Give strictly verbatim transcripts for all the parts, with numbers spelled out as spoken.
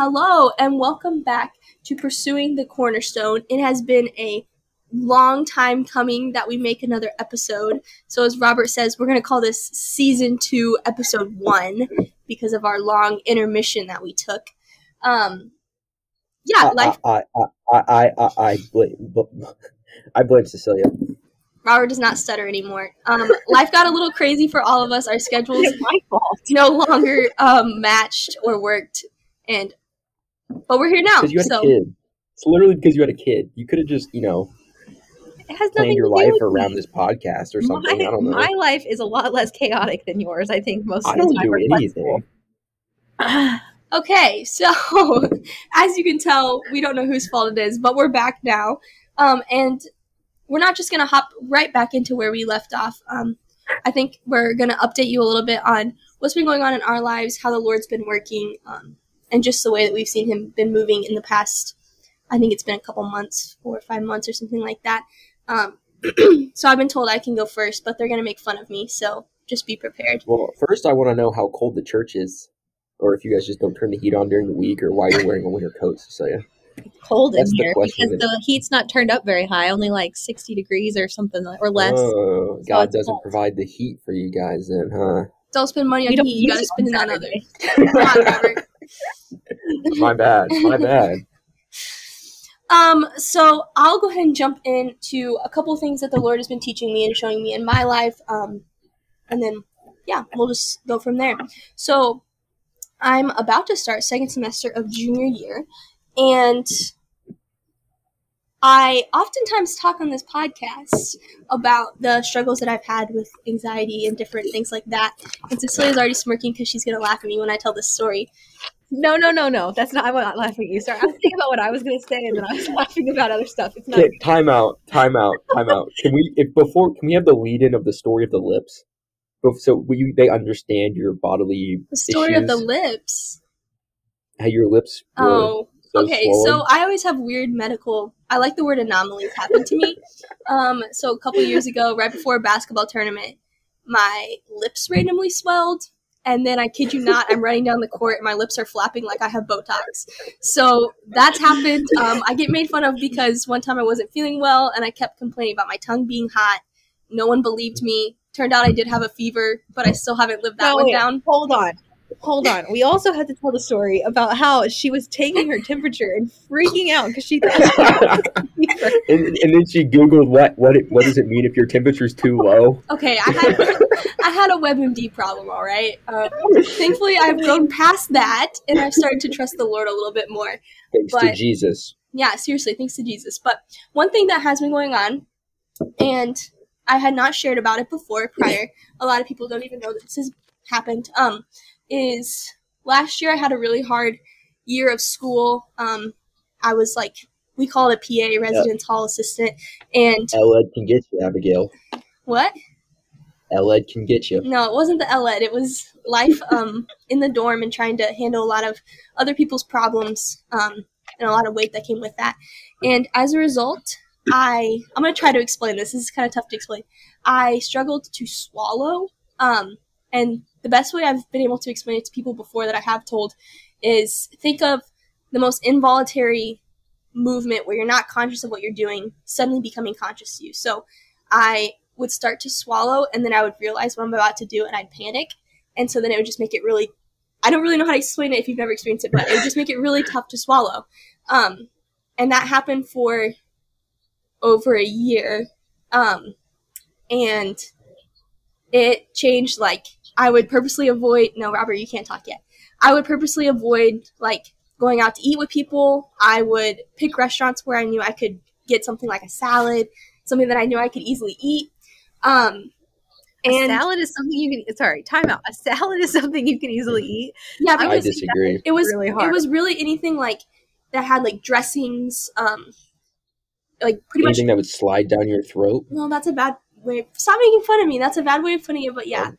Hello and welcome back to Pursuing the Cornerstone. It has been a long time coming that we make another episode. So as Robert says, we're going to call this Season two, Episode one, because of our long intermission that we took. Um, yeah, I, life... I, I, I, I, I, I, blame, I blame Cecilia. Robert does not stutter anymore. Um, life got a little crazy for all of us. Our schedules my fault. no longer um, matched or worked. and. But we're here now. Because you had so. a kid. It's literally because you had a kid. You could have just, you know, it has planned your life around this podcast or something. My, I don't know. My life is a lot less chaotic than yours. I think most of the time we're flexible. I don't do anything. Okay, so as you can tell, we don't know whose fault it is, but we're back now. Um, and we're not just going to hop right back into where we left off. Um, I think we're going to update you a little bit on what's been going on in our lives, how the Lord's been working, um, and just the way that we've seen him been moving in the past, I think it's been a couple months, four or five months or something like that. Um, so I've been told I can go first, but they're going to make fun of me, so just be prepared. Well, first I want to know how cold the church is, or if you guys just don't turn the heat on during the week, or why you're wearing a winter coat, Cecilia. It's cold That's in here the because that... the heat's not turned up very high, only like sixty degrees or something, or less. Oh, so God doesn't cold. provide the heat for you guys then, huh? Don't spend money on you heat, you gotta spend it on others. Come on, Robert. my bad my bad um so I'll go ahead and jump into a couple of things that the Lord has been teaching me and showing me in my life, um and then yeah we'll just go from there. So I'm about to start second semester of junior year, and I oftentimes talk on this podcast about the struggles that I've had with anxiety and different things like that, and Cecilia's already smirking because she's gonna laugh at me when I tell this story. No, no, no, no. That's not. I'm not laughing at you. Sorry, I was thinking about what I was going to say, and then I was laughing about other stuff. It's not. Okay, time out. Time out. Time out. Can we? If before, can we have the lead-in of the story of the lips, so we they understand your bodily the story issues, of the lips. How your lips. Were oh, so okay. Swollen. So I always have weird medical. I like the word anomalies happen to me. um. So a couple years ago, right before a basketball tournament, my lips randomly swelled. And then I kid you not, I'm running down the court and my lips are flapping like I have Botox. So that's happened. Um, I get made fun of because one time I wasn't feeling well and I kept complaining about my tongue being hot. No one believed me. Turned out I did have a fever, but I still haven't lived that no, one wait, down. Hold on. Hold on. We also had to tell the story about how she was taking her temperature and freaking out because she thought she was a fever. And, and then she Googled what what it, what does it mean if your temperature's too low? Okay, I had I had a WebMD problem, all right? Um, thankfully, I've grown past that, and I've started to trust the Lord a little bit more. Thanks but, to Jesus. Yeah, seriously, thanks to Jesus. But one thing that has been going on, and I had not shared about it before, prior, a lot of people don't even know that this has happened, um, is last year I had a really hard year of school. Um, I was like, we call it a P A, residence yep. hall assistant. And L E D can get you, Abigail. What? L E D can get you. No, it wasn't the L E D. It was life um, in the dorm and trying to handle a lot of other people's problems um, and a lot of weight that came with that. And as a result, I, I'm going to try to explain this. This is kind of tough to explain. I struggled to swallow. Um, and the best way I've been able to explain it to people before that I have told is think of the most involuntary movement where you're not conscious of what you're doing suddenly becoming conscious to you. So I would start to swallow, and then I would realize what I'm about to do, and I'd panic. And so then it would just make it really, I don't really know how to explain it if you've never experienced it, but it would just make it really tough to swallow. Um, and that happened for over a year. Um, and it changed, like, I would purposely avoid, no, Robert, you can't talk yet. I would purposely avoid, like, going out to eat with people. I would pick restaurants where I knew I could get something like a salad, something that I knew I could easily eat. Um, and a salad is something you can, sorry, time out. A salad is something you can easily eat. Yeah, because I disagree. It was really hard. It was really anything like that had like dressings, um, like pretty anything much anything that would slide down your throat. No, that's a bad way. Stop making fun of me. That's a bad way of putting it, but yeah.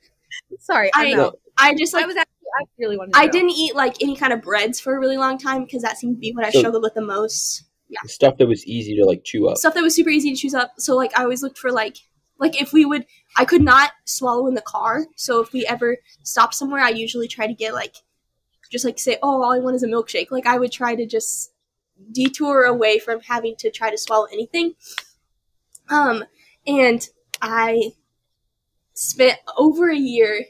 Sorry. I, I, I just, like, I was actually, I really wanted to I know. didn't eat like any kind of breads for a really long time because that seemed to be what I so, struggled with the most. Yeah. Stuff that was easy to like chew up. Stuff that was super easy to chew up. So like I always looked for like, Like if we would, I could not swallow in the car. So if we ever stopped somewhere, I usually try to get like just like say, oh, all I want is a milkshake. Like I would try to just detour away from having to try to swallow anything. Um, and I spent over a year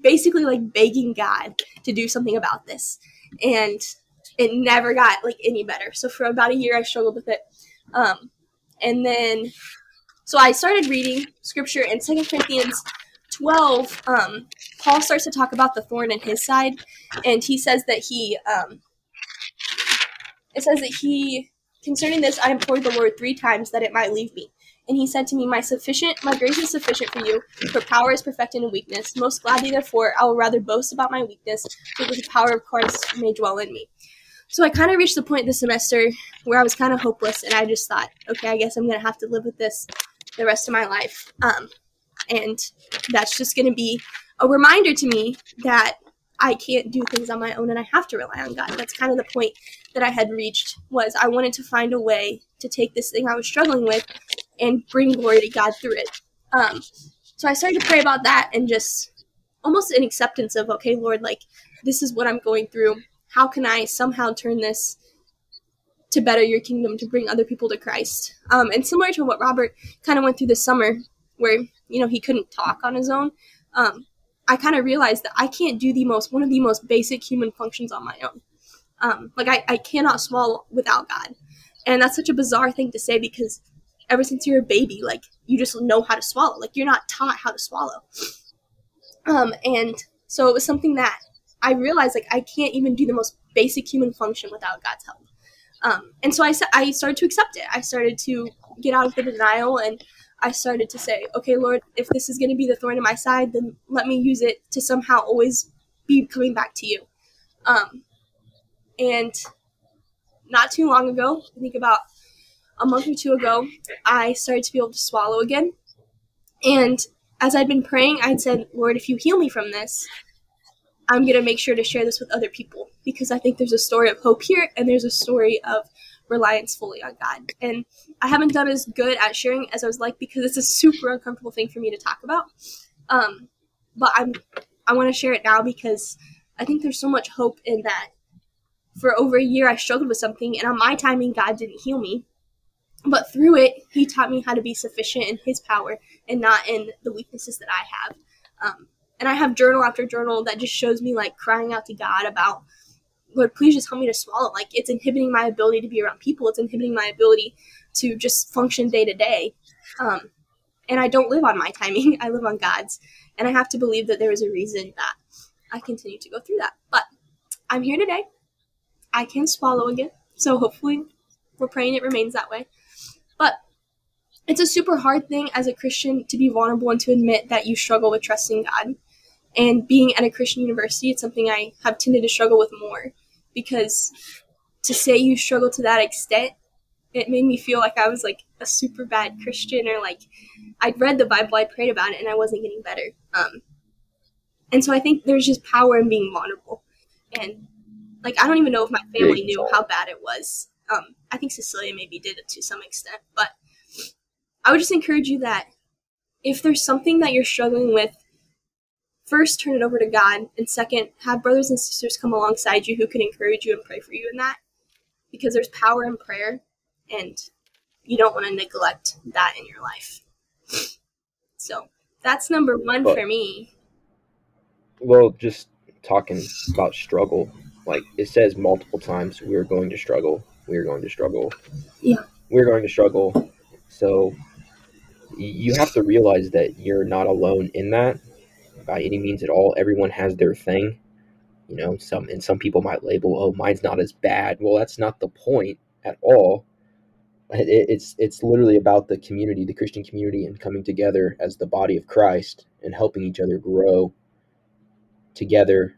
basically like begging God to do something about this. And it never got like any better. So for about a year, I struggled with it. Um, and then, so I started reading scripture in second Corinthians twelve. Um, Paul starts to talk about the thorn in his side. And he says that he, um, it says that he, concerning this, I implored the Lord three times that it might leave me. And he said to me, my sufficient, my grace is sufficient for you, for power is perfected in weakness. Most gladly, therefore, I will rather boast about my weakness, so that the power of Christ may dwell in me. So I kind of reached the point this semester where I was kind of hopeless, and I just thought, okay, I guess I'm going to have to live with this the rest of my life. Um, and that's just going to be a reminder to me that I can't do things on my own and I have to rely on God. That's kind of the point that I had reached, was I wanted to find a way to take this thing I was struggling with and bring glory to God through it. Um, so I started to pray about that and just almost an acceptance of, okay, Lord, like this is what I'm going through. How can I somehow turn this to better your kingdom, to bring other people to Christ? Um, and similar to what Robert kind of went through this summer where, you know, he couldn't talk on his own. Um, I kind of realized that I can't do the most, one of the most basic human functions on my own. Um, like I, I cannot swallow without God. And that's such a bizarre thing to say, because ever since you're a baby, like you just know how to swallow, like you're not taught how to swallow. Um, and so it was something that I realized, like I can't even do the most basic human function without God's help. Um, and so I, I started to accept it. I started to get out of the denial, and I started to say, okay, Lord, if this is going to be the thorn in my side, then let me use it to somehow always be coming back to you. Um, and not too long ago, I think about a month or two ago, I started to be able to swallow again. And as I'd been praying, I'd said, Lord, if you heal me from this, I'm going to make sure to share this with other people, because I think there's a story of hope here and there's a story of reliance fully on God. And I haven't done as good at sharing as I was like, because it's a super uncomfortable thing for me to talk about. Um, but I'm, I want to share it now, because I think there's so much hope in that. For over a year, I struggled with something, and on my timing, God didn't heal me. But through it, he taught me how to be sufficient in his power and not in the weaknesses that I have. Um, and I have journal after journal that just shows me like crying out to God about, Lord, please just help me to swallow. Like it's inhibiting my ability to be around people. It's inhibiting my ability to just function day to day. Um, and I don't live on my timing. I live on God's. And I have to believe that there is a reason that I continue to go through that. But I'm here today. I can swallow again. So hopefully we're praying it remains that way. But it's a super hard thing as a Christian to be vulnerable and to admit that you struggle with trusting God. And being at a Christian university, it's something I have tended to struggle with more, because to say you struggle to that extent, it made me feel like I was like a super bad Christian, or like I'd read the Bible, I prayed about it, and I wasn't getting better. Um, and so I think there's just power in being vulnerable. And like, I don't even know if my family knew how bad it was. Um, I think Cecilia maybe did it to some extent, but I would just encourage you that if there's something that you're struggling with, first, turn it over to God, and second, have brothers and sisters come alongside you who can encourage you and pray for you in that, because there's power in prayer, and you don't want to neglect that in your life. So that's number one well, for me. Well, just talking about struggle, like it says multiple times, we're going to struggle, we're going to struggle, yeah, we're going to struggle. So you have to realize that you're not alone in that. By any means at all. Everyone has their thing, you know, some, and some people might label, oh, mine's not as bad. Well, that's not the point at all. It, it's, it's literally about the community, the Christian community, and coming together as the body of Christ and helping each other grow together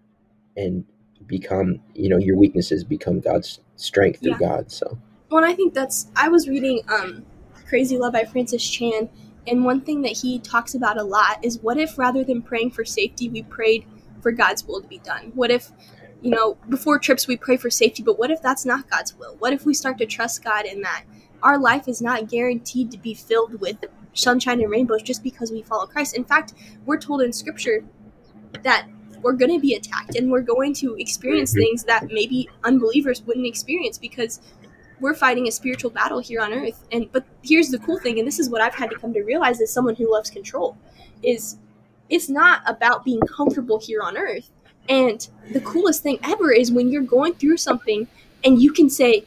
and become, you know, your weaknesses become God's strength through yeah. God. So, well, and I think that's, I was reading um, Crazy Love by Francis Chan. And one thing that he talks about a lot is, what if rather than praying for safety, we prayed for God's will to be done? What if, you know, before trips, we pray for safety, but what if that's not God's will? What if we start to trust God in that our life is not guaranteed to be filled with sunshine and rainbows just because we follow Christ? In fact, we're told in Scripture that we're going to be attacked, and we're going to experience mm-hmm. things that maybe unbelievers wouldn't experience, because we're fighting a spiritual battle here on earth. And but here's the cool thing, and this is what I've had to come to realize as someone who loves control, is it's not about being comfortable here on earth. And the coolest thing ever is when you're going through something and you can say,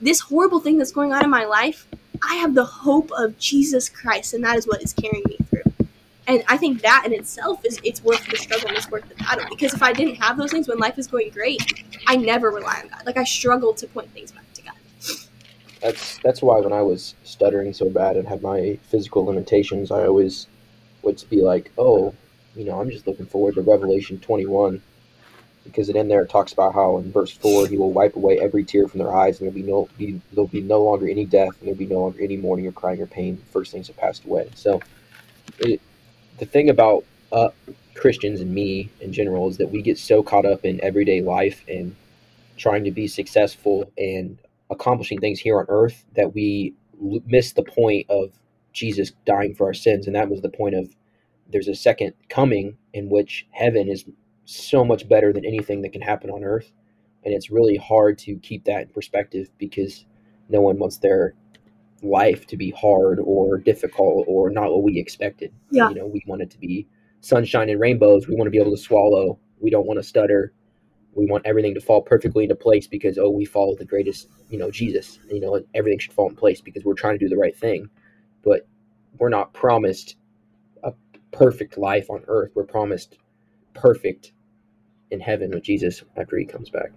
this horrible thing that's going on in my life, I have the hope of Jesus Christ, and that is what is carrying me through. And I think that in itself is, it's worth the struggle and it's worth the battle. Because if I didn't have those things when life is going great, I never rely on God. Like, I struggle to point things back to God. That's that's why when I was stuttering so bad and had my physical limitations, I always would be like, oh, you know, I'm just looking forward to Revelation twenty-one. Because it in there it talks about how in verse four he will wipe away every tear from their eyes, and there'll be no be, there'll be no longer any death, and there'll be no longer any mourning or crying or pain. First things have passed away. So it, the thing about uh, Christians and me in general is that we get so caught up in everyday life and trying to be successful and accomplishing things here on earth that we l- miss the point of Jesus dying for our sins. And that was the point of there's a second coming in which heaven is so much better than anything that can happen on earth. And it's really hard to keep that in perspective, because no one wants their life to be hard or difficult or not what we expected. Yeah. You know, we want it to be sunshine and rainbows. We want to be able to swallow. We don't want to stutter. We want everything to fall perfectly into place because, oh, we follow the greatest, you know, Jesus, you know, and everything should fall in place because we're trying to do the right thing. But we're not promised a perfect life on earth. We're promised perfect in heaven with Jesus after he comes back.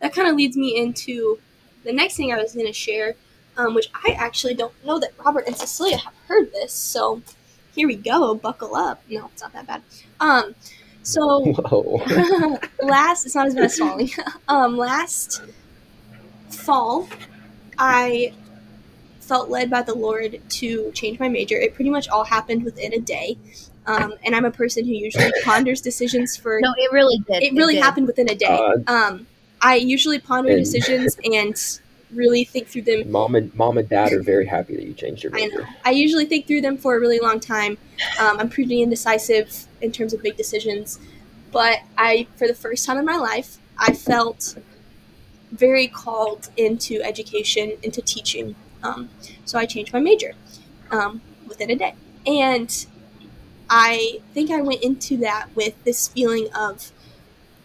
That kind of leads me into the next thing I was going to share, um, which I actually don't know that Robert and Cecilia have heard this, so here we go, buckle up. No, it's not that bad. Um, so last, it's not as bad as falling. um, last fall, I felt led by the Lord to change my major. It pretty much all happened within a day. Um, and I'm a person who usually ponders decisions for... No, it really did. It really it did. happened within a day. Uh, um, I usually ponder and decisions and really think through them. Mom and Mom and Dad are very happy that you changed your major. I know. I usually think through them for a really long time. Um, I'm pretty indecisive in terms of big decisions. But I, for the first time in my life, I felt very called into education, into teaching. Um, so I changed my major um, within a day. And... I think I went into that with this feeling of,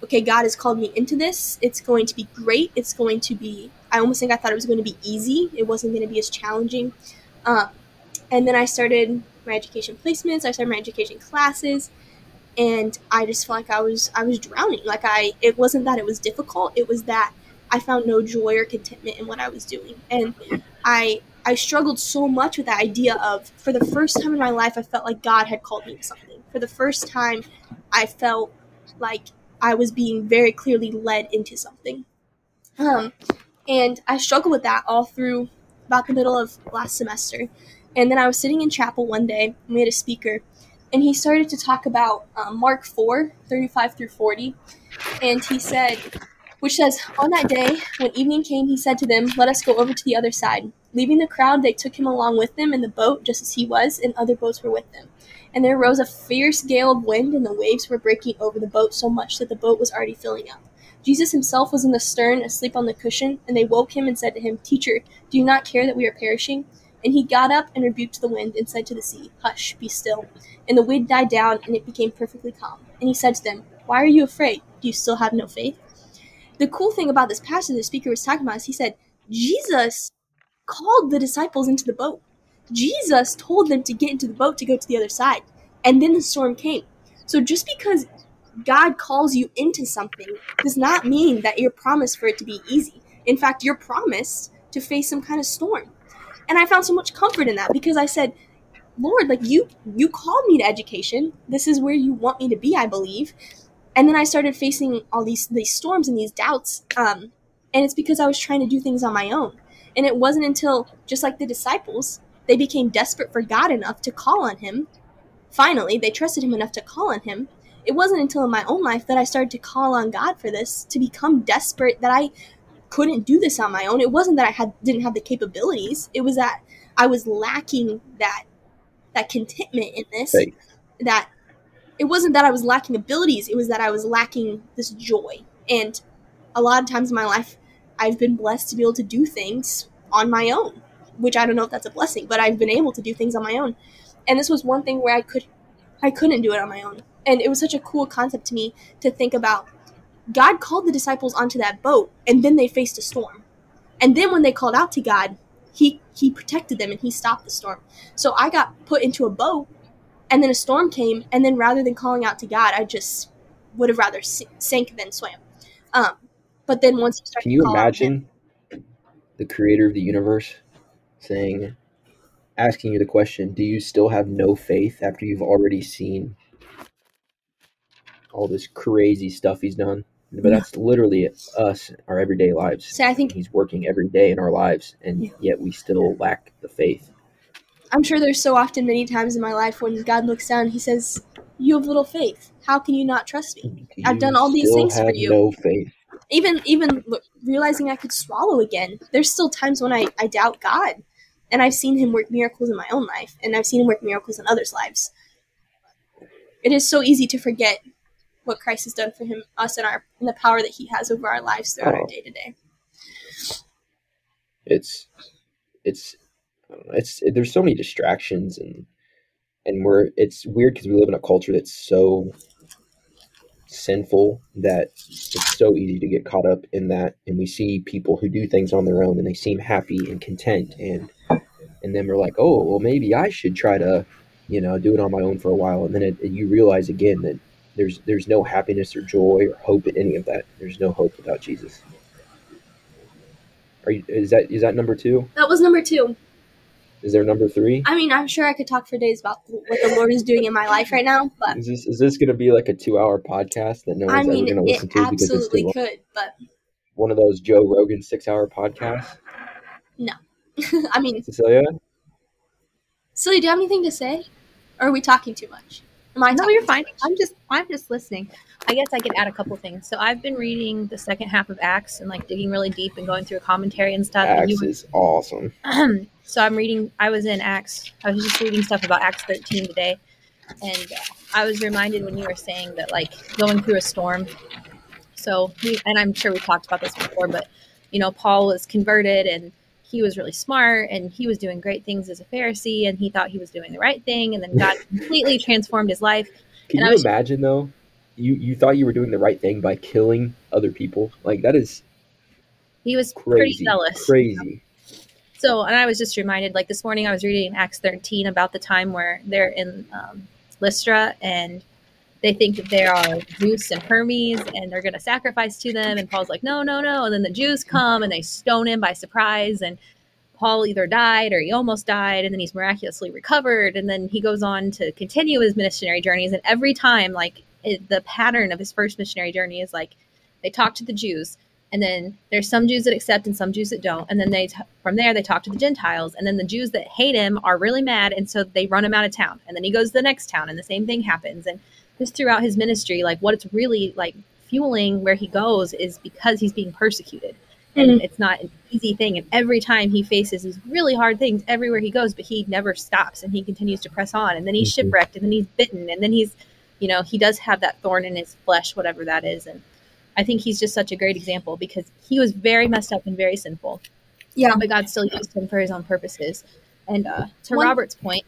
okay, God has called me into this. It's going to be great. It's going to be, I almost think I thought it was going to be easy. It wasn't going to be as challenging. Um, and then I started my education placements. I started my education classes. And I just felt like I was I was drowning. Like I, it wasn't that it was difficult. It was that I found no joy or contentment in what I was doing. And I... I struggled so much with the idea of, for the first time in my life, I felt like God had called me to something. For the first time, I felt like I was being very clearly led into something. Um, and I struggled with that all through about the middle of last semester. And then I was sitting in chapel one day, and we had a speaker, and he started to talk about um, Mark four, thirty-five through forty. And he said, which says, on that day, when evening came, he said to them, let us go over to the other side. Leaving the crowd, they took him along with them in the boat, just as he was, and other boats were with them. And there rose a fierce gale of wind, and the waves were breaking over the boat so much that the boat was already filling up. Jesus himself was in the stern, asleep on the cushion, and they woke him and said to him, Teacher, do you not care that we are perishing? And he got up and rebuked the wind and said to the sea, Hush, be still. And the wind died down, and it became perfectly calm. And he said to them, Why are you afraid? Do you still have no faith? The cool thing about this passage the speaker was talking about is he said, Jesus called the disciples into the boat. Jesus told them to get into the boat to go to the other side. And then the storm came. So just because God calls you into something does not mean that you're promised for it to be easy. In fact, you're promised to face some kind of storm. And I found so much comfort in that, because I said, Lord, like you, you called me to education. This is where you want me to be, I believe. And then I started facing all these, these storms and these doubts. Um, and it's because I was trying to do things on my own. And it wasn't until, just like the disciples, they became desperate for God enough to call on him. Finally, they trusted him enough to call on him. It wasn't until in my own life that I started to call on God for this, to become desperate that I couldn't do this on my own. It wasn't that I had didn't have the capabilities. It was that I was lacking that that contentment in this, faith. that it wasn't that I was lacking abilities. It was that I was lacking this joy. And a lot of times in my life, I've been blessed to be able to do things on my own, which I don't know if that's a blessing, but I've been able to do things on my own. And this was one thing where I could, I couldn't do it on my own. And it was such a cool concept to me to think about. God called the disciples onto that boat, and then they faced a storm. And then when they called out to God, he, he protected them and he stopped the storm. So I got put into a boat, and then a storm came, and then rather than calling out to God, I just would have rather sank than swam. Um, but then once you start Can you to imagine him, the creator of the universe saying, asking you the question, do you still have no faith after you've already seen all this crazy stuff he's done? But that's literally us, our everyday lives. So I think he's working every day in our lives, and yeah. yet we still lack the faith. I'm sure there's so often many times in my life when God looks down, he says, you have little faith. How can you not trust me? You I've done all these things for you. No faith. Even even realizing I could swallow again, there's still times when I, I doubt God. And I've seen him work miracles in my own life, and I've seen him work miracles in others' lives. It is so easy to forget what Christ has done for him, us, and our and the power that he has over our lives throughout oh. our day to day. It's, it's, I don't know, it's it, there's so many distractions, and and we're it's weird because we live in a culture that's so sinful that it's so easy to get caught up in that, and we see people who do things on their own, and they seem happy and content, and and then we're like, oh, well, maybe I should try to, you know, do it on my own for a while, and then it, you realize again that. There's there's no happiness or joy or hope in any of that. There's no hope without Jesus. Are you, is that is that number two? That was number two. Is there number three? I mean, I'm sure I could talk for days about what the Lord is doing in my life right now. But is this is this going to be like a two-hour podcast that no one's I mean, ever going to listen to? I mean, it absolutely because it's could, but one of those Joe Rogan six-hour podcasts. No, I mean Cecilia. Cecilia, do you have anything to say, or are we talking too much? No, you're fine. I'm just I'm just listening. I guess I could add a couple things. So I've been reading the second half of Acts and like digging really deep and going through a commentary and stuff. Acts and you were, is awesome. So I'm reading, I was in Acts, I was just reading stuff about Acts thirteen today. And I was reminded when you were saying that like going through a storm. So, we, and I'm sure we've talked about this before, but you know, Paul was converted and he was really smart and he was doing great things as a Pharisee and he thought he was doing the right thing. And then God completely transformed his life. Can and you was, imagine though? You, you thought you were doing the right thing by killing other people. Like that is. He was crazy, pretty zealous. Crazy. So, and I was just reminded, like this morning I was reading Acts thirteen about the time where they're in um, Lystra and they think that there are Zeus and Hermes and they're going to sacrifice to them. And Paul's like, no, no, no. And then the Jews come and they stone him by surprise. And Paul either died or he almost died. And then he's miraculously recovered. And then he goes on to continue his missionary journeys. And every time, like it, the pattern of his first missionary journey is like they talk to the Jews. And then there's some Jews that accept and some Jews that don't. And then they, t- from there, they talk to the Gentiles. And then the Jews that hate him are really mad. And so they run him out of town. And then he goes to the next town and the same thing happens. And just throughout his ministry, like what it's really like fueling where he goes is because he's being persecuted and mm-hmm. it's not an easy thing. And every time he faces these really hard things everywhere he goes, but he never stops and he continues to press on. And then he's mm-hmm. shipwrecked and then he's bitten and then he's, you know, he does have that thorn in his flesh, whatever that is. And I think he's just such a great example because he was very messed up and very sinful. Yeah. But God still used him for his own purposes. And uh, to One, Robert's point,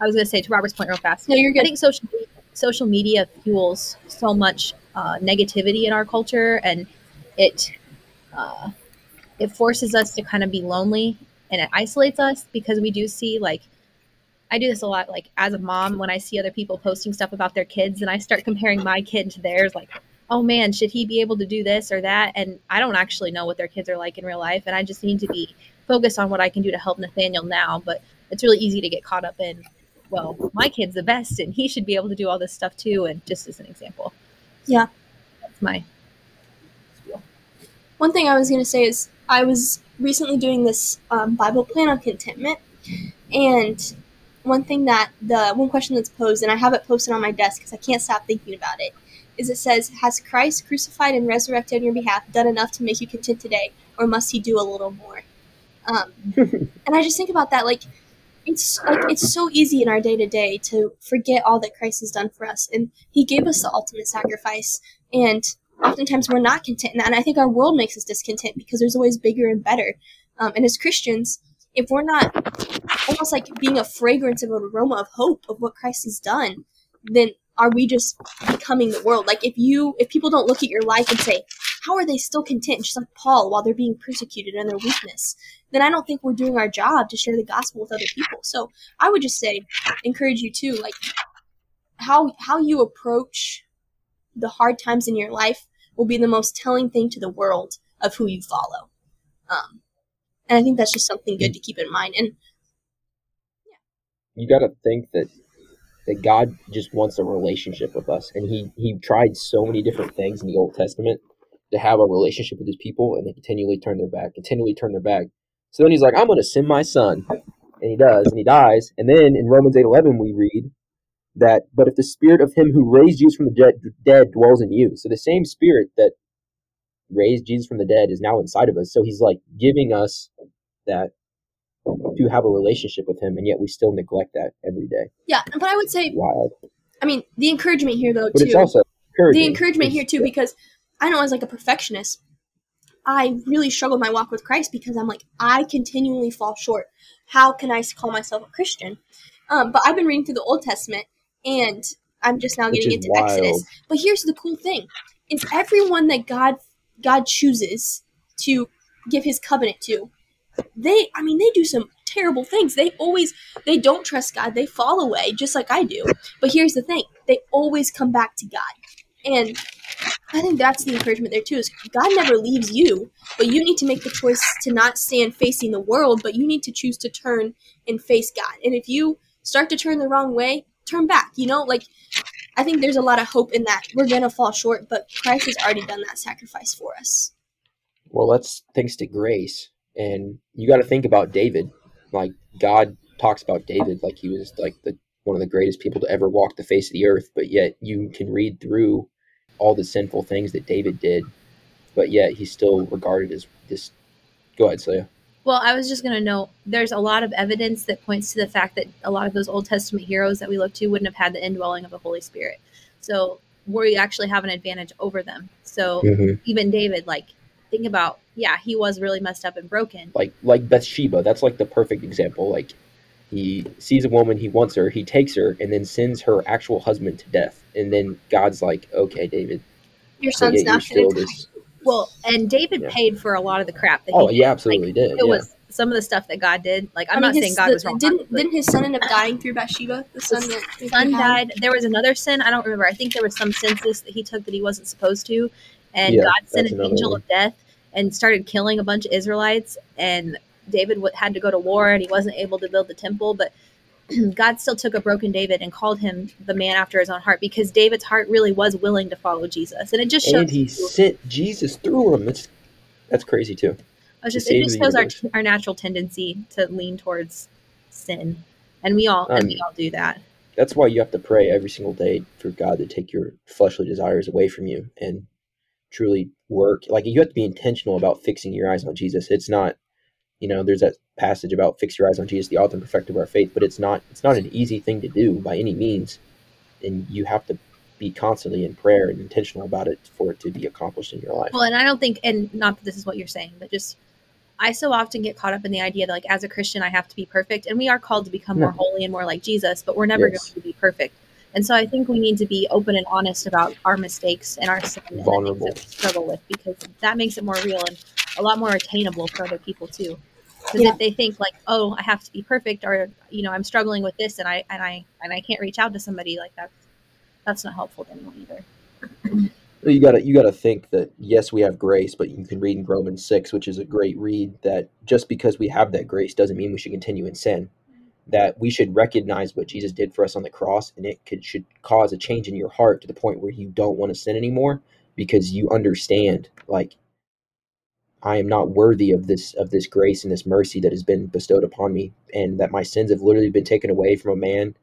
I was going to say to Robert's point real fast. No, you're good. I think social media Social media fuels so much uh, negativity in our culture, and it uh, it forces us to kind of be lonely, and it isolates us because we do see, like, I do this a lot, like, as a mom, when I see other people posting stuff about their kids, and I start comparing my kid to theirs, like, oh, man, should he be able to do this or that? And I don't actually know what their kids are like in real life, and I just need to be focused on what I can do to help Nathaniel now, but it's really easy to get caught up in, well, my kid's the best and he should be able to do all this stuff too. And just as an example. Yeah. That's my spiel. One thing I was going to say is I was recently doing this um, Bible plan on contentment. And one thing that the one question that's posed, and I have it posted on my desk because I can't stop thinking about it, is it says, has Christ crucified and resurrected on your behalf done enough to make you content today? Or must he do a little more? Um, and I just think about that, like, It's like it's so easy in our day-to-day to forget all that Christ has done for us. And he gave us the ultimate sacrifice. And oftentimes we're not content in that. And I think our world makes us discontent because there's always bigger and better. Um, and as Christians, if we're not almost like being a fragrance of an aroma of hope of what Christ has done, then are we just becoming the world? Like if you, if people don't look at your life and say, how are they still content, just like Paul, while they're being persecuted in their weakness, then I don't think we're doing our job to share the gospel with other people. So I would just say, encourage you too, like how how you approach the hard times in your life will be the most telling thing to the world of who you follow. Um, and I think that's just something good to keep in mind. And yeah. You got to think that that God just wants a relationship with us. And he, he tried so many different things in the Old Testament to have a relationship with his people, and they continually turn their back, continually turn their back. So then he's like, I'm going to send my son. And he does, and he dies. And then in Romans eight eleven we read that, but if the spirit of him who raised Jesus from the dead, dead dwells in you. So the same spirit that raised Jesus from the dead is now inside of us. So he's like giving us that to have a relationship with him, and yet we still neglect that every day. Yeah, but I would say, wild. I mean, the encouragement here, though, but too. It's also encouraging. The encouragement here, too, because I know as like a perfectionist, I really struggle my walk with Christ because I'm like, I continually fall short. How can I call myself a Christian? Um, but I've been reading through the Old Testament, and I'm just now getting into wild. Exodus. But here's the cool thing. It's everyone that God God chooses to give his covenant to. They, I mean, they do some terrible things. They always, they don't trust God. They fall away, just like I do. But here's the thing. They always come back to God. And I think that's the encouragement there, too, is God never leaves you, but you need to make the choice to not stand facing the world, but you need to choose to turn and face God. And if you start to turn the wrong way, turn back. You know, like, I think there's a lot of hope in that. We're going to fall short, but Christ has already done that sacrifice for us. Well, that's thanks to grace. And you got to think about David. Like, God talks about David like he was like the one of the greatest people to ever walk the face of the earth, but yet you can read through all the sinful things that David did, but yet he's still regarded as this. Go ahead, Celia. Well, I was just going to know, there's a lot of evidence that points to the fact that a lot of those Old Testament heroes that we look to wouldn't have had the indwelling of the Holy Spirit. So we actually have an advantage over them. So mm-hmm. even David, like, think about, yeah, he was really messed up and broken. Like like Bathsheba, that's like the perfect example. Like, he sees a woman, he wants her, he takes her, and then sends her actual husband to death. And then God's like, okay, David. Your son's not going to die. Well, and David yeah. paid for a lot of the crap that he Oh, did. Yeah, absolutely like, did. It yeah. was some of the stuff that God did. Like, I'm I mean, not his, saying God the, was wrong. Didn't, didn't his son end up dying through Bathsheba? The son, that his son died. There was another sin. I don't remember. I think there was some census that he took that he wasn't supposed to. And yeah, God sent an angel one. of death and started killing a bunch of Israelites. And David had to go to war, and he wasn't able to build the temple. But God still took a broken David and called him the man after his own heart, because David's heart really was willing to follow Jesus. And it just shows. And he sent Jesus through him. That's, that's crazy, too. I was just, it just shows our, our natural tendency to lean towards sin. And we all um, and we all do that. That's why you have to pray every single day for God to take your fleshly desires away from you and truly work. Like, you have to be intentional about fixing your eyes on Jesus. It's not, you know, there's that passage about fix your eyes on Jesus, the author and perfecter of our faith, but it's not it's not an easy thing to do by any means. And you have to be constantly in prayer and intentional about it for it to be accomplished in your life. Well, and I don't think, and not that this is what you're saying, but just, I so often get caught up in the idea that, like, as a Christian, I have to be perfect. And we are called to become no. more holy and more like Jesus, but we're never yes. going to be perfect. And so I think we need to be open and honest about our mistakes and our sin and the things that we struggle with, because that makes it more real and a lot more attainable for other people too. Because yeah. if they think like, oh, I have to be perfect, or, you know, I'm struggling with this and I and I and I can't reach out to somebody, like that, that's not helpful to anyone either. You gotta you gotta think that yes, we have grace, but you can read in Romans six, which is a great read, that just because we have that grace doesn't mean we should continue in sin. That we should recognize what Jesus did for us on the cross, and it could, should cause a change in your heart to the point where you don't want to sin anymore, because you understand, like, I am not worthy of this of this grace and this mercy that has been bestowed upon me, and that my sins have literally been taken away from a man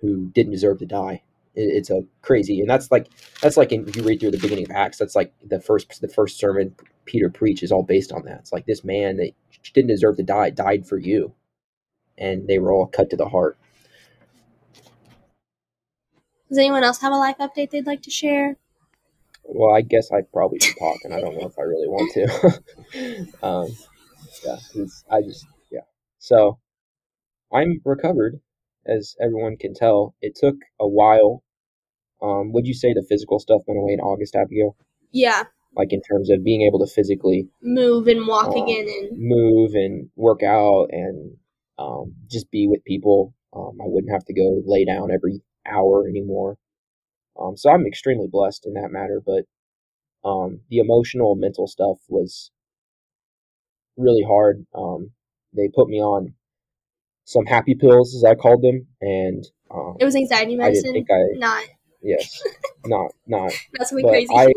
who didn't deserve to die. It, it's a crazy, and that's like that's like in, if you read through the beginning of Acts, that's like the first the first sermon Peter preached is all based on that. It's like, this man that didn't deserve to die died for you. and they were all cut to the heart. Does anyone else have a life update they'd like to share? Well, I guess I probably should talk, and I don't know if I really want to. um, yeah, I just, yeah. So I'm recovered, as everyone can tell. It took a while. Um, would you say the physical stuff went away in August, Abigail? Yeah. Like in terms of being able to physically move and walk um, again, and move and work out, and um, just be with people. Um, I wouldn't have to go lay down every hour anymore. Um, so I'm extremely blessed in that matter, but um, the emotional, mental stuff was really hard. Um, they put me on some happy pills, as I called them, and um, it was anxiety medicine. I didn't think I, not yes, not not. That's something crazy. I,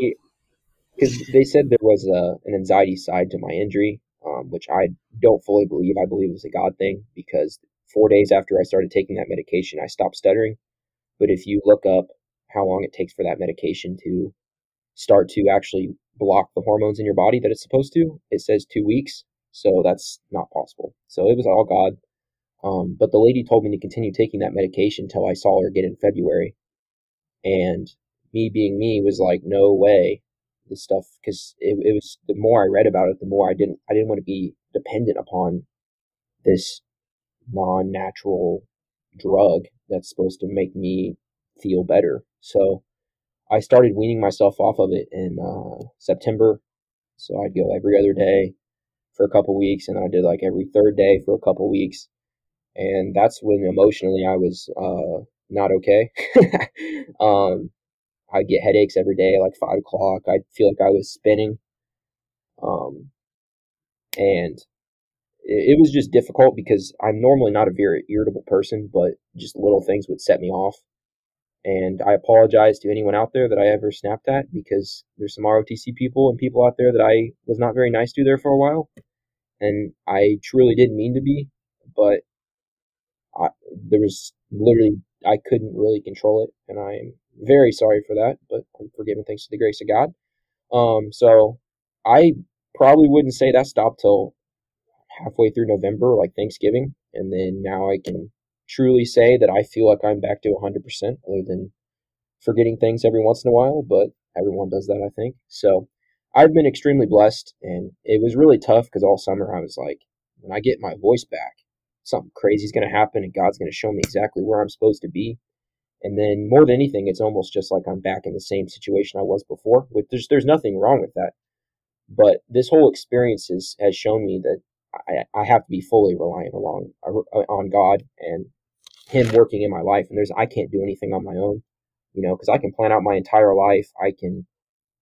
because they said there was a, an anxiety side to my injury, um, which I don't fully believe. I believe it was a God thing, because four days after I started taking that medication, I stopped stuttering. But if you look up how long it takes for that medication to start to actually block the hormones in your body that it's supposed to, it says two weeks. So that's not possible. So it was all God. Um, but the lady told me to continue taking that medication until I saw her again in February. And me being me was like, no way. This stuff, because it, it was, the more I read about it, the more I didn't I didn't want to be dependent upon this non-natural drug that's supposed to make me feel better. So I started weaning myself off of it in uh, September. So I'd go every other day for a couple weeks, and I did like every third day for a couple weeks. And that's when emotionally I was uh, not okay. um, I'd get headaches every day, like five o'clock. I'd feel like I was spinning. Um, and it, it was just difficult, because I'm normally not a very irritable person, but just little things would set me off. And I apologize to anyone out there that I ever snapped at, because there's some R O T C people and people out there that I was not very nice to there for a while. And I truly didn't mean to be, but I, there was literally, I couldn't really control it. And I'm very sorry for that, but I'm forgiven thanks to the grace of God. Um, so I probably wouldn't say that stopped till halfway through November, like Thanksgiving. And then now I can truly say that I feel like I'm back to one hundred percent, other than forgetting things every once in a while, but everyone does that, I think. So I've been extremely blessed, and it was really tough, because all summer I was like, when I get my voice back, something crazy is going to happen, and God's going to show me exactly where I'm supposed to be. And then more than anything, it's almost just like I'm back in the same situation I was before. Which there's there's nothing wrong with that. But this whole experience has, has shown me that I, I have to be fully reliant along, on God and Him working in my life. And there's I can't do anything on my own, you know, because I can plan out my entire life. I can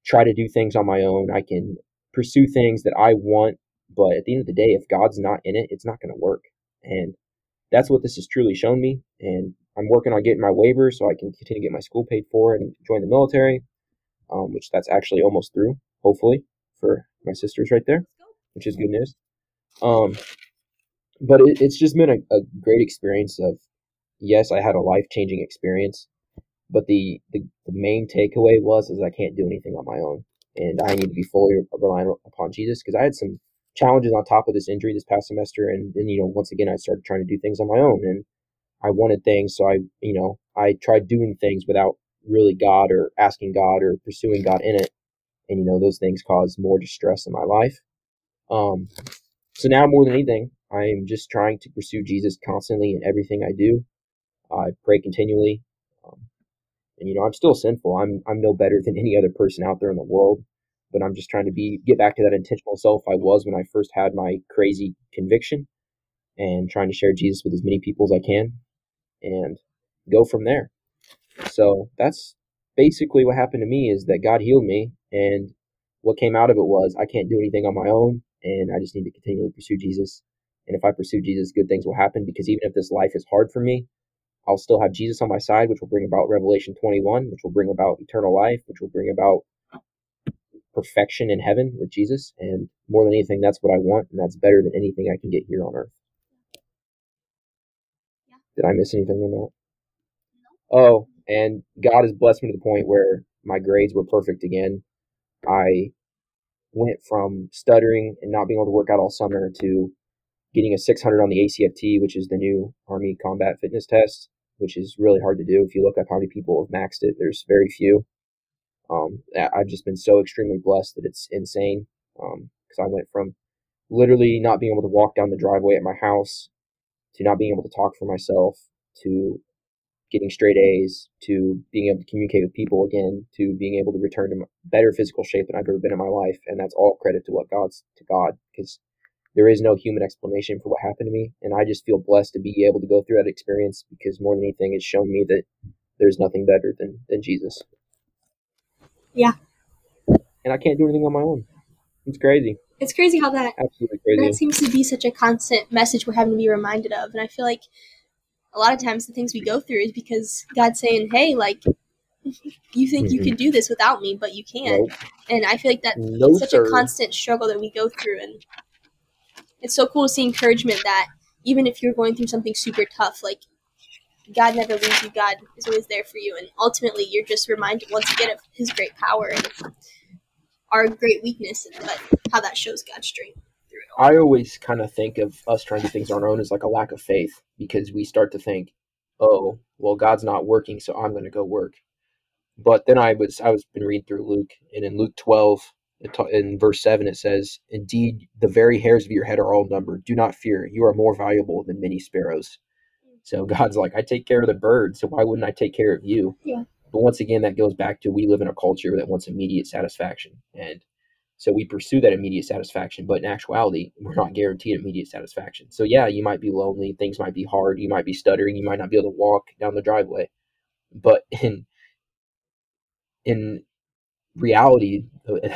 try to do things on my own. I can pursue things that I want. But at the end of the day, if God's not in it, it's not going to work. And that's what this has truly shown me. And I'm working on getting my waiver so I can continue to get my school paid for and join the military, um, which that's actually almost through, hopefully, for my sisters right there, which is good news. Um, but it, it's just been a, a great experience of, yes, I had a life-changing experience, but the, the, the main takeaway was is I can't do anything on my own, and I need to be fully reliant upon Jesus, because I had some challenges on top of this injury this past semester, and then, you know, once again, I started trying to do things on my own, and I wanted things, so I, you know, I tried doing things without really God or asking God or pursuing God in it. And, you know, those things caused more distress in my life. Um, so now more than anything, I am just trying to pursue Jesus constantly in everything I do. I pray continually. Um, and, you know, I'm still sinful. I'm I'm no better than any other person out there in the world. But I'm just trying to be get back to that intentional self I was when I first had my crazy conviction, and trying to share Jesus with as many people as I can, and go from there. So that's basically what happened to me, is that God healed me, and what came out of it was I can't do anything on my own, and I just need to continually pursue Jesus. And if I pursue Jesus, good things will happen, because even if this life is hard for me, I'll still have Jesus on my side, which will bring about Revelation twenty-one, which will bring about eternal life, which will bring about perfection in heaven with Jesus. And more than anything, that's what I want, and that's better than anything I can get here on earth. Did I miss anything in that? No. Oh, and God has blessed me to the point where my grades were perfect again. I went from stuttering and not being able to work out all summer to getting a six hundred on the A C F T, which is the new Army Combat Fitness Test, which is really hard to do. If you look up how many people have maxed it, there's very few. Um, I've just been so extremely blessed that it's insane, because um, I went from literally not being able to walk down the driveway at my house to not being able to talk for myself to getting straight A's to being able to communicate with people again to being able to return to better physical shape than I've ever been in my life. And that's all credit to what God's to God, because there is no human explanation for what happened to me. And I just feel blessed to be able to go through that experience, because more than anything, it's shown me that there's nothing better than, than Jesus. Yeah. And I can't do anything on my own. It's crazy. It's crazy how that, Absolutely crazy. That seems to be such a constant message we're having to be reminded of. And I feel like a lot of times the things we go through is because God's saying, hey, like, you think mm-hmm. you can do this without me, but you can't. Nope. And I feel like that's no, such sir. a constant struggle that we go through. And it's so cool to see encouragement that even if you're going through something super tough, like, God never leaves you. God is always there for you. And ultimately, you're just reminded once again of his great power and our great weakness, and but how that shows God's strength through it all. I always kind of think of us trying to do things on our own as like a lack of faith, because we start to think, oh, well, God's not working, so I'm going to go work. But then I was I was been reading through Luke, and in Luke twelve, in verse seven, it says, "Indeed, the very hairs of your head are all numbered. Do not fear. You are more valuable than many sparrows." So God's like, I take care of the birds, so why wouldn't I take care of you? Yeah. But once again, that goes back to we live in a culture that wants immediate satisfaction. And so we pursue that immediate satisfaction, but in actuality, we're not guaranteed immediate satisfaction. So yeah, you might be lonely, things might be hard, you might be stuttering, you might not be able to walk down the driveway. But in in reality,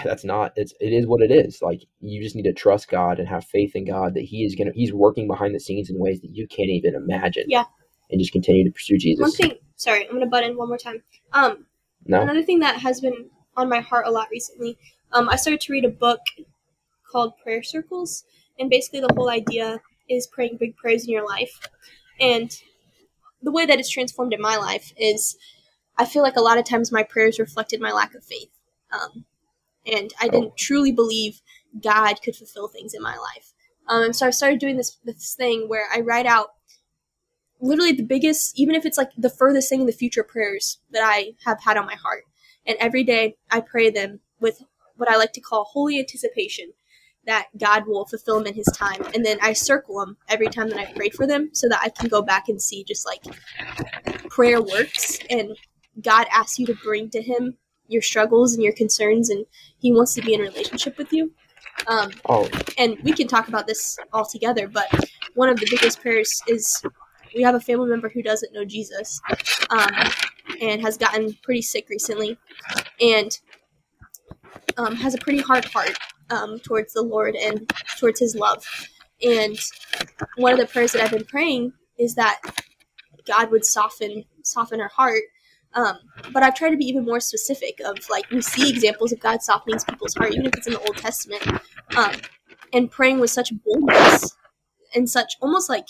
that's not, it's, it is what it is. Like, you just need to trust God and have faith in God that he is going to, he's working behind the scenes in ways that you can't even imagine. Yeah. And just continue to pursue Jesus. One thing, sorry, I'm going to butt in one more time. Um, no. Another thing that has been on my heart a lot recently, um, I started to read a book called Prayer Circles. And basically the whole idea is praying big prayers in your life. And the way that it's transformed in my life is I feel like a lot of times my prayers reflected my lack of faith. Um, and I didn't oh. truly believe God could fulfill things in my life. Um, and so I started doing this, this thing where I write out literally the biggest, even if it's like the furthest thing in the future, prayers that I have had on my heart. And every day I pray them with what I like to call holy anticipation that God will fulfill them in his time. And then I circle them every time that I prayed for them so that I can go back and see just like prayer works. And God asks you to bring to him your struggles and your concerns, and he wants to be in a relationship with you. Um, oh. And we can talk about this all together, but one of the biggest prayers is we have a family member who doesn't know Jesus um, and has gotten pretty sick recently and um, has a pretty hard heart um, towards the Lord and towards his love. And one of the prayers that I've been praying is that God would soften, soften her heart. Um, but I've tried to be even more specific of, like, we see examples of God softening people's heart, even if it's in the Old Testament, um, and praying with such boldness and such almost like,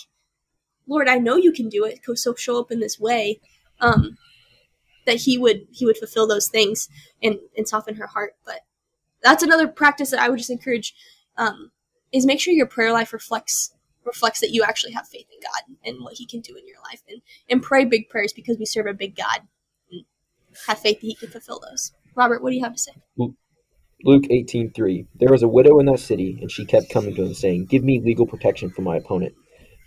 Lord, I know you can do it, so show up in this way, um, that he would he would fulfill those things and, and soften her heart. But that's another practice that I would just encourage um, is make sure your prayer life reflects reflects that you actually have faith in God and what he can do in your life, and, and pray big prayers because we serve a big God. Have faith that he can fulfill those. Robert, what do you have to say? Luke eighteen three. There was a widow in that city, and she kept coming to him, saying, "Give me legal protection from my opponent."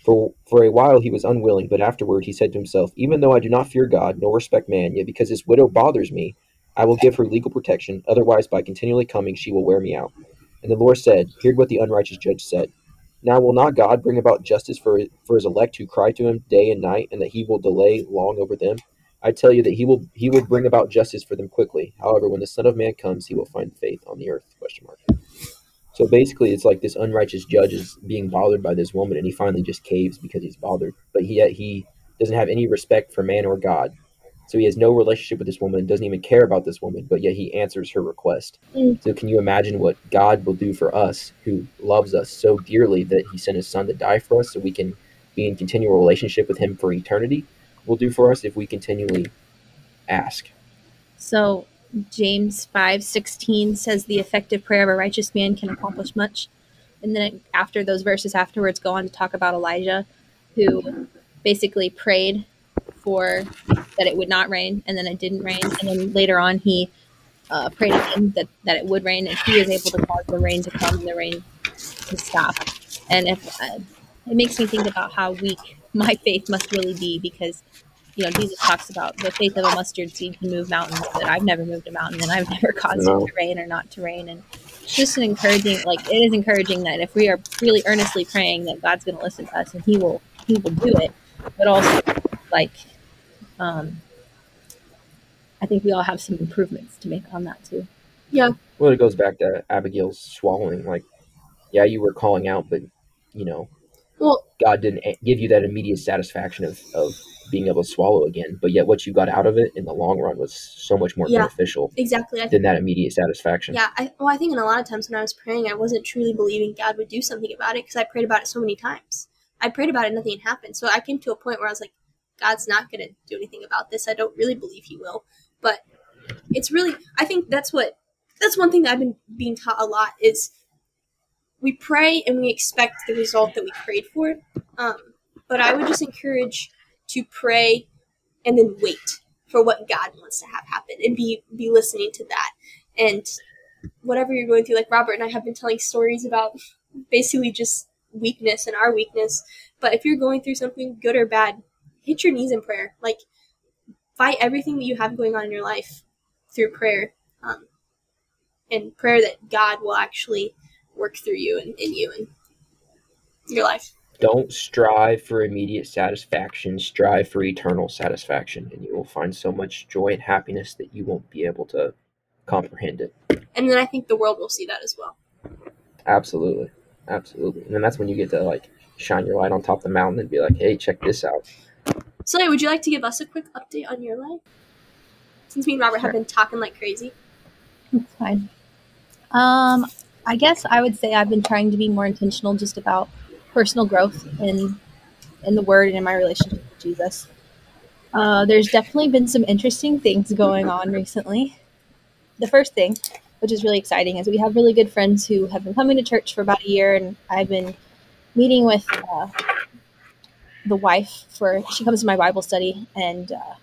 For for a while he was unwilling, but afterward he said to himself, "Even though I do not fear God nor respect man, yet because this widow bothers me, I will give her legal protection. Otherwise, by continually coming, she will wear me out." And the Lord said, "Hear what the unrighteous judge said. Now will not God bring about justice for for his elect who cry to him day and night, and that he will delay long over them? I tell you that he will he will bring about justice for them quickly. However, when the Son of Man comes, he will find faith on the earth?" Question mark. So basically, it's like this unrighteous judge is being bothered by this woman, and he finally just caves because he's bothered. But he he doesn't have any respect for man or God. So he has no relationship with this woman and doesn't even care about this woman, but yet he answers her request. Mm. So can you imagine what God will do for us, who loves us so dearly that he sent his Son to die for us so we can be in continual relationship with him for eternity? Will do for us if we continually ask. So James five sixteen says the effective prayer of a righteous man can accomplish much. and then after those verses afterwards go on to talk about Elijah, who basically prayed for that it would not rain, and then it didn't rain, and then later on he uh, prayed again that, that it would rain, and he was able to cause the rain to come and the rain to stop. And if, uh, it makes me think about how weak my faith must really be, because you know, Jesus talks about the faith of a mustard seed can move mountains, but I've never moved a mountain, and I've never caused no. it to rain or not to rain. And it's just an encouraging, like it is encouraging that if we are really earnestly praying that God's going to listen to us and he will, he will do it. But also like, um, I think we all have some improvements to make on that too. Yeah. Well, it goes back to Abigail's swallowing. Like, yeah, you were calling out, but you know, well, God didn't give you that immediate satisfaction of, of, being able to swallow again, but yet what you got out of it in the long run was so much more yeah, beneficial exactly I than that immediate satisfaction. Yeah. I, well, I think in a lot of times when I was praying, I wasn't truly believing God would do something about it because I prayed about it so many times. I prayed about it and nothing happened. So I came to a point where I was like, God's not going to do anything about this. I don't really believe he will, but it's really, I think that's what, that's one thing that I've been being taught a lot is we pray and we expect the result that we prayed for. Um, but I would just encourage to pray and then wait for what God wants to have happen and be, be listening to that. And whatever you're going through, like Robert and I have been telling stories about basically just weakness and our weakness. But if you're going through something good or bad, hit your knees in prayer. Like fight everything that you have going on in your life through prayer, um, and prayer that God will actually work through you and in you and your life. Don't strive for immediate satisfaction. Strive for eternal satisfaction, and you will find so much joy and happiness that you won't be able to comprehend it. And then I think the world will see that as well. Absolutely. Absolutely. And then that's when you get to, like, shine your light on top of the mountain and be like, hey, check this out. Celia, would you like to give us a quick update on your life? Since me and Robert sure. have been talking like crazy. That's fine. Um, I guess I would say I've been trying to be more intentional just about personal growth in in the Word and in my relationship with Jesus. Uh, there's definitely been some interesting things going on recently. The first thing, which is really exciting, is we have really good friends who have been coming to church for about a year, and I've been meeting with uh, the wife for, she comes to my Bible study, and uh,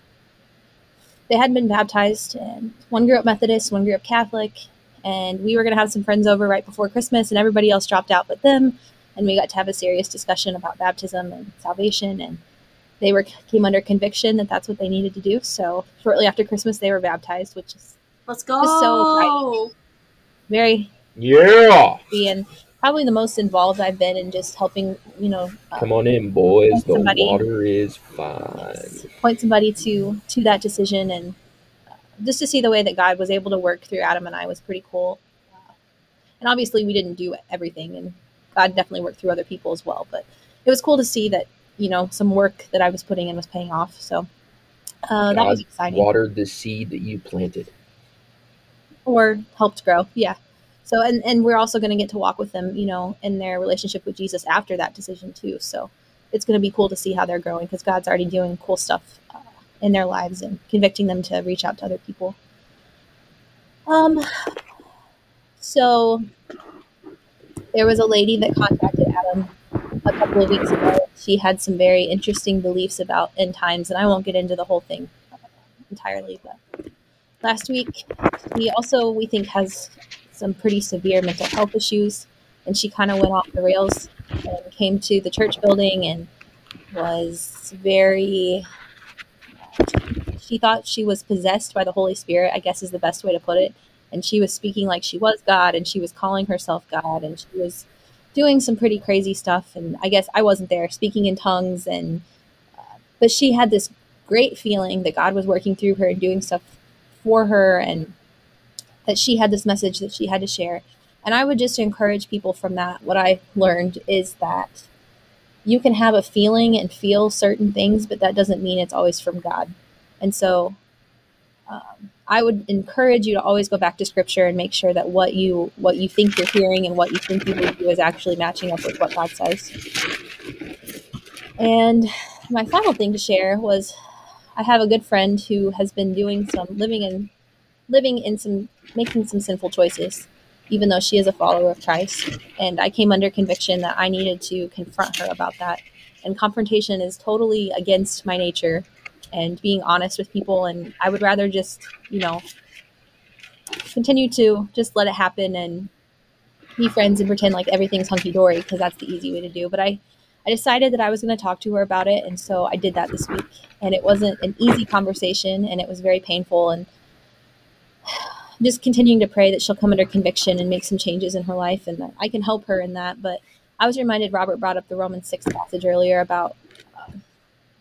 they hadn't been baptized, and one grew up Methodist, one grew up Catholic, and we were going to have some friends over right before Christmas, and everybody else dropped out but them. And we got to have a serious discussion about baptism and salvation, and they were came under conviction that that's what they needed to do. So shortly after Christmas, they were baptized, which is let's go. Was so exciting. Very yeah, and probably the most involved I've been in just helping. You know, uh, come on in, boys. The somebody, water is fine. Point somebody to to that decision, and uh, just to see the way that God was able to work through Adam and I was pretty cool. Uh, and obviously, we didn't do everything, and God definitely worked through other people as well, but it was cool to see that, you know, some work that I was putting in was paying off. So uh, that was exciting. Watered the seed that you planted. Or helped grow. Yeah. So, and, and we're also going to get to walk with them, you know, in their relationship with Jesus after that decision too. So it's going to be cool to see how they're growing because God's already doing cool stuff uh, in their lives and convicting them to reach out to other people. Um. So... There was a lady that contacted Adam a couple of weeks ago. She had some very interesting beliefs about end times, and I won't get into the whole thing entirely. But last week, he also, we think, has some pretty severe mental health issues, and she kind of went off the rails and came to the church building and was very, she thought she was possessed by the Holy Spirit, I guess is the best way to put it. And she was speaking like she was God, and she was calling herself God, and she was doing some pretty crazy stuff. And I guess I wasn't there, speaking in tongues. And uh, but she had this great feeling that God was working through her and doing stuff for her, and that she had this message that she had to share. And I would just encourage people from that. What I learned is that you can have a feeling and feel certain things, but that doesn't mean it's always from God. And so... Um, I would encourage you to always go back to scripture and make sure that what you what you think you're hearing and what you think you believe is actually matching up with what God says. And my final thing to share was I have a good friend who has been doing some living in living in some making some sinful choices. even though she is a follower of Christ. And I came under conviction that I needed to confront her about that. And confrontation is totally against my nature and being honest with people. And I would rather just, you know, continue to just let it happen and be friends and pretend like everything's hunky-dory, because that's the easy way to do. But I, I decided that I was going to talk to her about it. And so I did that this week. And it wasn't an easy conversation, and it was very painful. And just continuing to pray that she'll come under conviction and make some changes in her life, and that I can help her in that. But I was reminded, Robert brought up the Romans six passage earlier about um,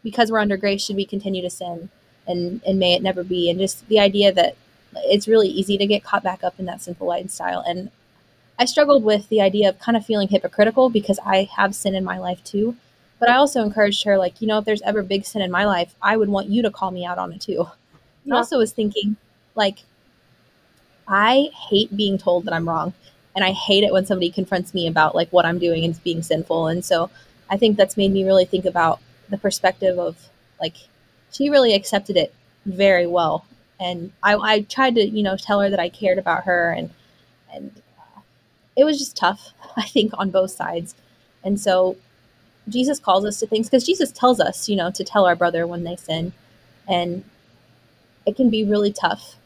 because we're under grace, should we continue to sin, and, and may it never be. And just the idea that it's really easy to get caught back up in that sinful lifestyle. And I struggled with the idea of kind of feeling hypocritical, because I have sin in my life too. But I also encouraged her, like, you know, if there's ever big sin in my life, I would want you to call me out on it too. Yeah. I also was thinking, like, I hate being told that I'm wrong, and I hate it when somebody confronts me about like what I'm doing and being sinful. And so I think that's made me really think about the perspective of, like, she really accepted it very well. And I, I tried to, you know, tell her that I cared about her, and, and uh, it was just tough, I think, on both sides. And so Jesus calls us to things, because Jesus tells us, you know, to tell our brother when they sin, and it can be really tough,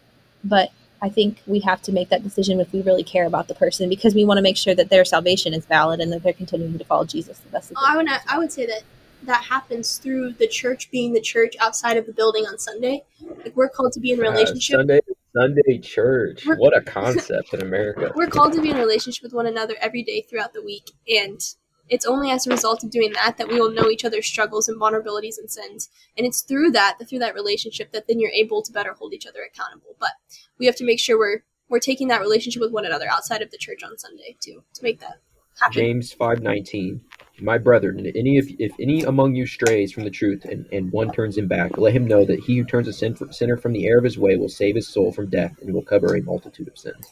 but I think we have to make that decision if we really care about the person, because we want to make sure that their salvation is valid and that they're continuing to follow Jesus the best of them. I would, I would say that that happens through the church being the church outside of the building on Sunday. Like, we're called to be in relationship. Uh, Sunday, Sunday church. We're, what a concept in America. We're called to be in relationship with one another every day throughout the week. And it's only as a result of doing that that we will know each other's struggles and vulnerabilities and sins. And it's through that, through that relationship, that then you're able to better hold each other accountable. But we have to make sure we're we're taking that relationship with one another outside of the church on Sunday too, to make that happen. James five nineteen, my brethren, any if, if any among you strays from the truth and, and one turns him back, let him know that he who turns a sin, sinner from the error of his way will save his soul from death and will cover a multitude of sins.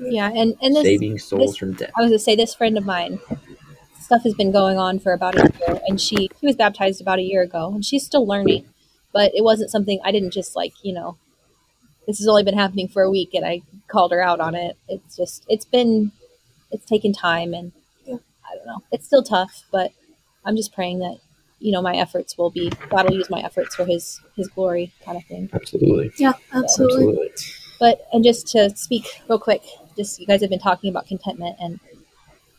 Yeah, and, and this, saving souls this, from death. I was going to say, this friend of mine, stuff has been going on for about a year, and she, she was baptized about a year ago, and she's still learning, but it wasn't something I didn't just like, you know, this has only been happening for a week and I called her out on it. It's just, it's been, it's taken time, and I don't know, it's still tough, but I'm just praying that, you know, my efforts will be, God will use my efforts for his, his glory kind of thing. Absolutely. Yeah, absolutely. So, absolutely. But, and just to speak real quick, just, you guys have been talking about contentment, and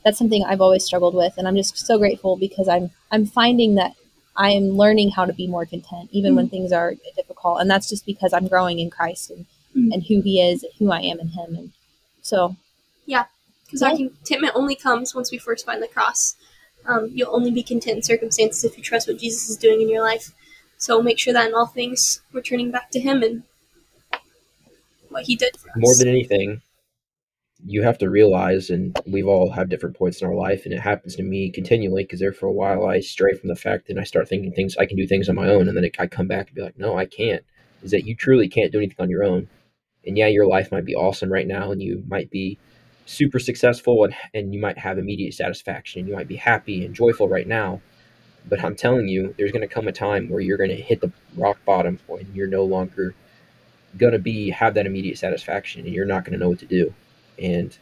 that's something I've always struggled with, and I'm just so grateful because I'm I'm finding that I am learning how to be more content, even mm-hmm. when things are difficult, and that's just because I'm growing in Christ and, mm-hmm. and who He is, and who I am in Him, and so yeah, because yeah. our contentment only comes once we first find the cross. Um, you'll only be content in circumstances if you trust what Jesus is doing in your life. So make sure that in all things we're turning back to Him and what He did for us. More than anything, you have to realize, and we've all have different points in our life, and it happens to me continually, because there for a while I stray from the fact, and I start thinking things, I can do things on my own, and then it, I come back and be like, no, I can't, is that you truly can't do anything on your own. And yeah, your life might be awesome right now, and you might be super successful, and, and you might have immediate satisfaction, and you might be happy and joyful right now, but I'm telling you, there's going to come a time where you're going to hit the rock bottom, and you're no longer going to be have that immediate satisfaction, and you're not going to know what to do. And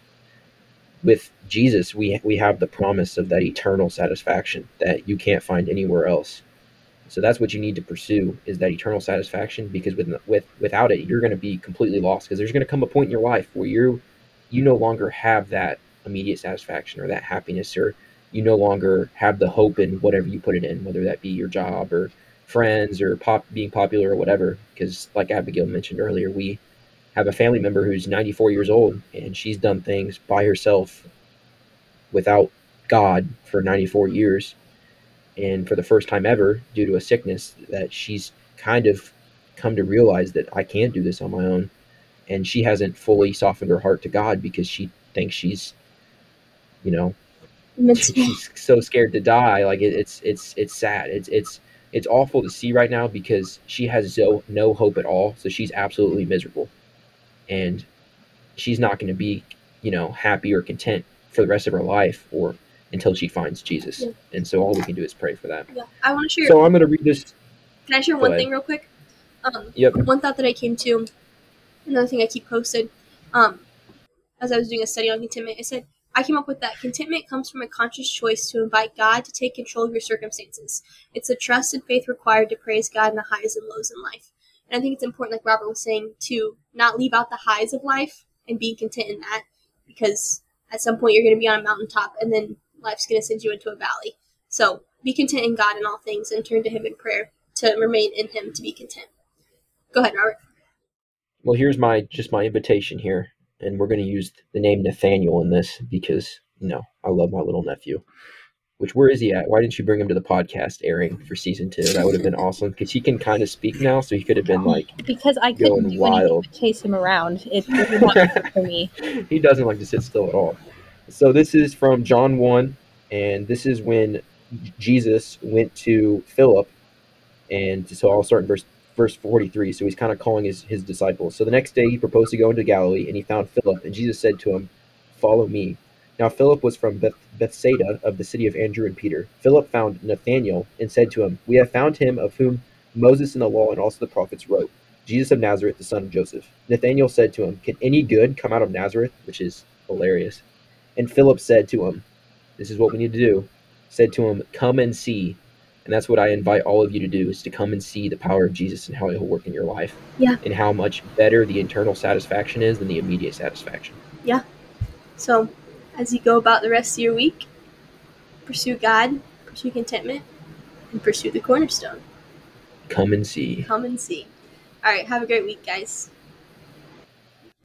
with Jesus, we we have the promise of that eternal satisfaction that you can't find anywhere else. So that's what you need to pursue, is that eternal satisfaction, because with with without it, you're going to be completely lost, because there's going to come a point in your life where you you no longer have that immediate satisfaction or that happiness, or you no longer have the hope in whatever you put it in, whether that be your job or friends or pop, being popular or whatever. Because like Abigail mentioned earlier, we have a family member who's ninety-four years old, and she's done things by herself without God for ninety-four years. And for the first time ever, due to a sickness, that she's kind of come to realize that I can't do this on my own. And she hasn't fully softened her heart to God, because she thinks she's, you know, she's so scared to die. Like it, it's, it's, it's sad. It's, it's, it's awful to see right now, because she has no, no hope at all. So she's absolutely miserable. And she's not going to be, you know, happy or content for the rest of her life, or until she finds Jesus. Yeah. And so all we can do is pray for that. Yeah, I want to share. So I'm going to read this. Can I share Go one ahead. thing real quick? Um, yep. One thought that I came to, another thing I keep posted. Um, as I was doing a study on contentment, it said, I came up with that contentment comes from a conscious choice to invite God to take control of your circumstances. It's the trust and faith required to praise God in the highs and lows in life. And I think it's important, like Robert was saying, to not leave out the highs of life and being content in that, because at some point you're going to be on a mountaintop and then life's going to send you into a valley. So be content in God in all things and turn to him in prayer to remain in him to be content. Go ahead, Robert. Well, here's my just my invitation here. And we're going to use the name Nathaniel in this because, you know, I love my little nephew. Which, where is he at? Why didn't you bring him to the podcast airing for season two? That would have been awesome because he can kind of speak now, so he could have been like because I couldn't do wild. Anything to chase him around. It was not for me. He doesn't like to sit still at all. So this is from John one, and this is when Jesus went to Philip, and so I'll start in verse verse forty-three. So he's kind of calling his his disciples. So the next day he proposed to go into Galilee, and he found Philip, and Jesus said to him, "Follow me." Now Philip was from Beth- Bethsaida of the city of Andrew and Peter. Philip found Nathanael and said to him, "We have found him of whom Moses and the law and also the prophets wrote, Jesus of Nazareth, the son of Joseph." Nathanael said to him, "Can any good come out of Nazareth?" Which is hilarious. And Philip said to him, this is what we need to do, said to him, "Come and see." And that's what I invite all of you to do, is to come and see the power of Jesus and how he'll work in your life. Yeah. And how much better the internal satisfaction is than the immediate satisfaction. Yeah. So as you go about the rest of your week, pursue God, pursue contentment, and pursue the cornerstone. Come and see. Come and see. All right, have a great week, guys.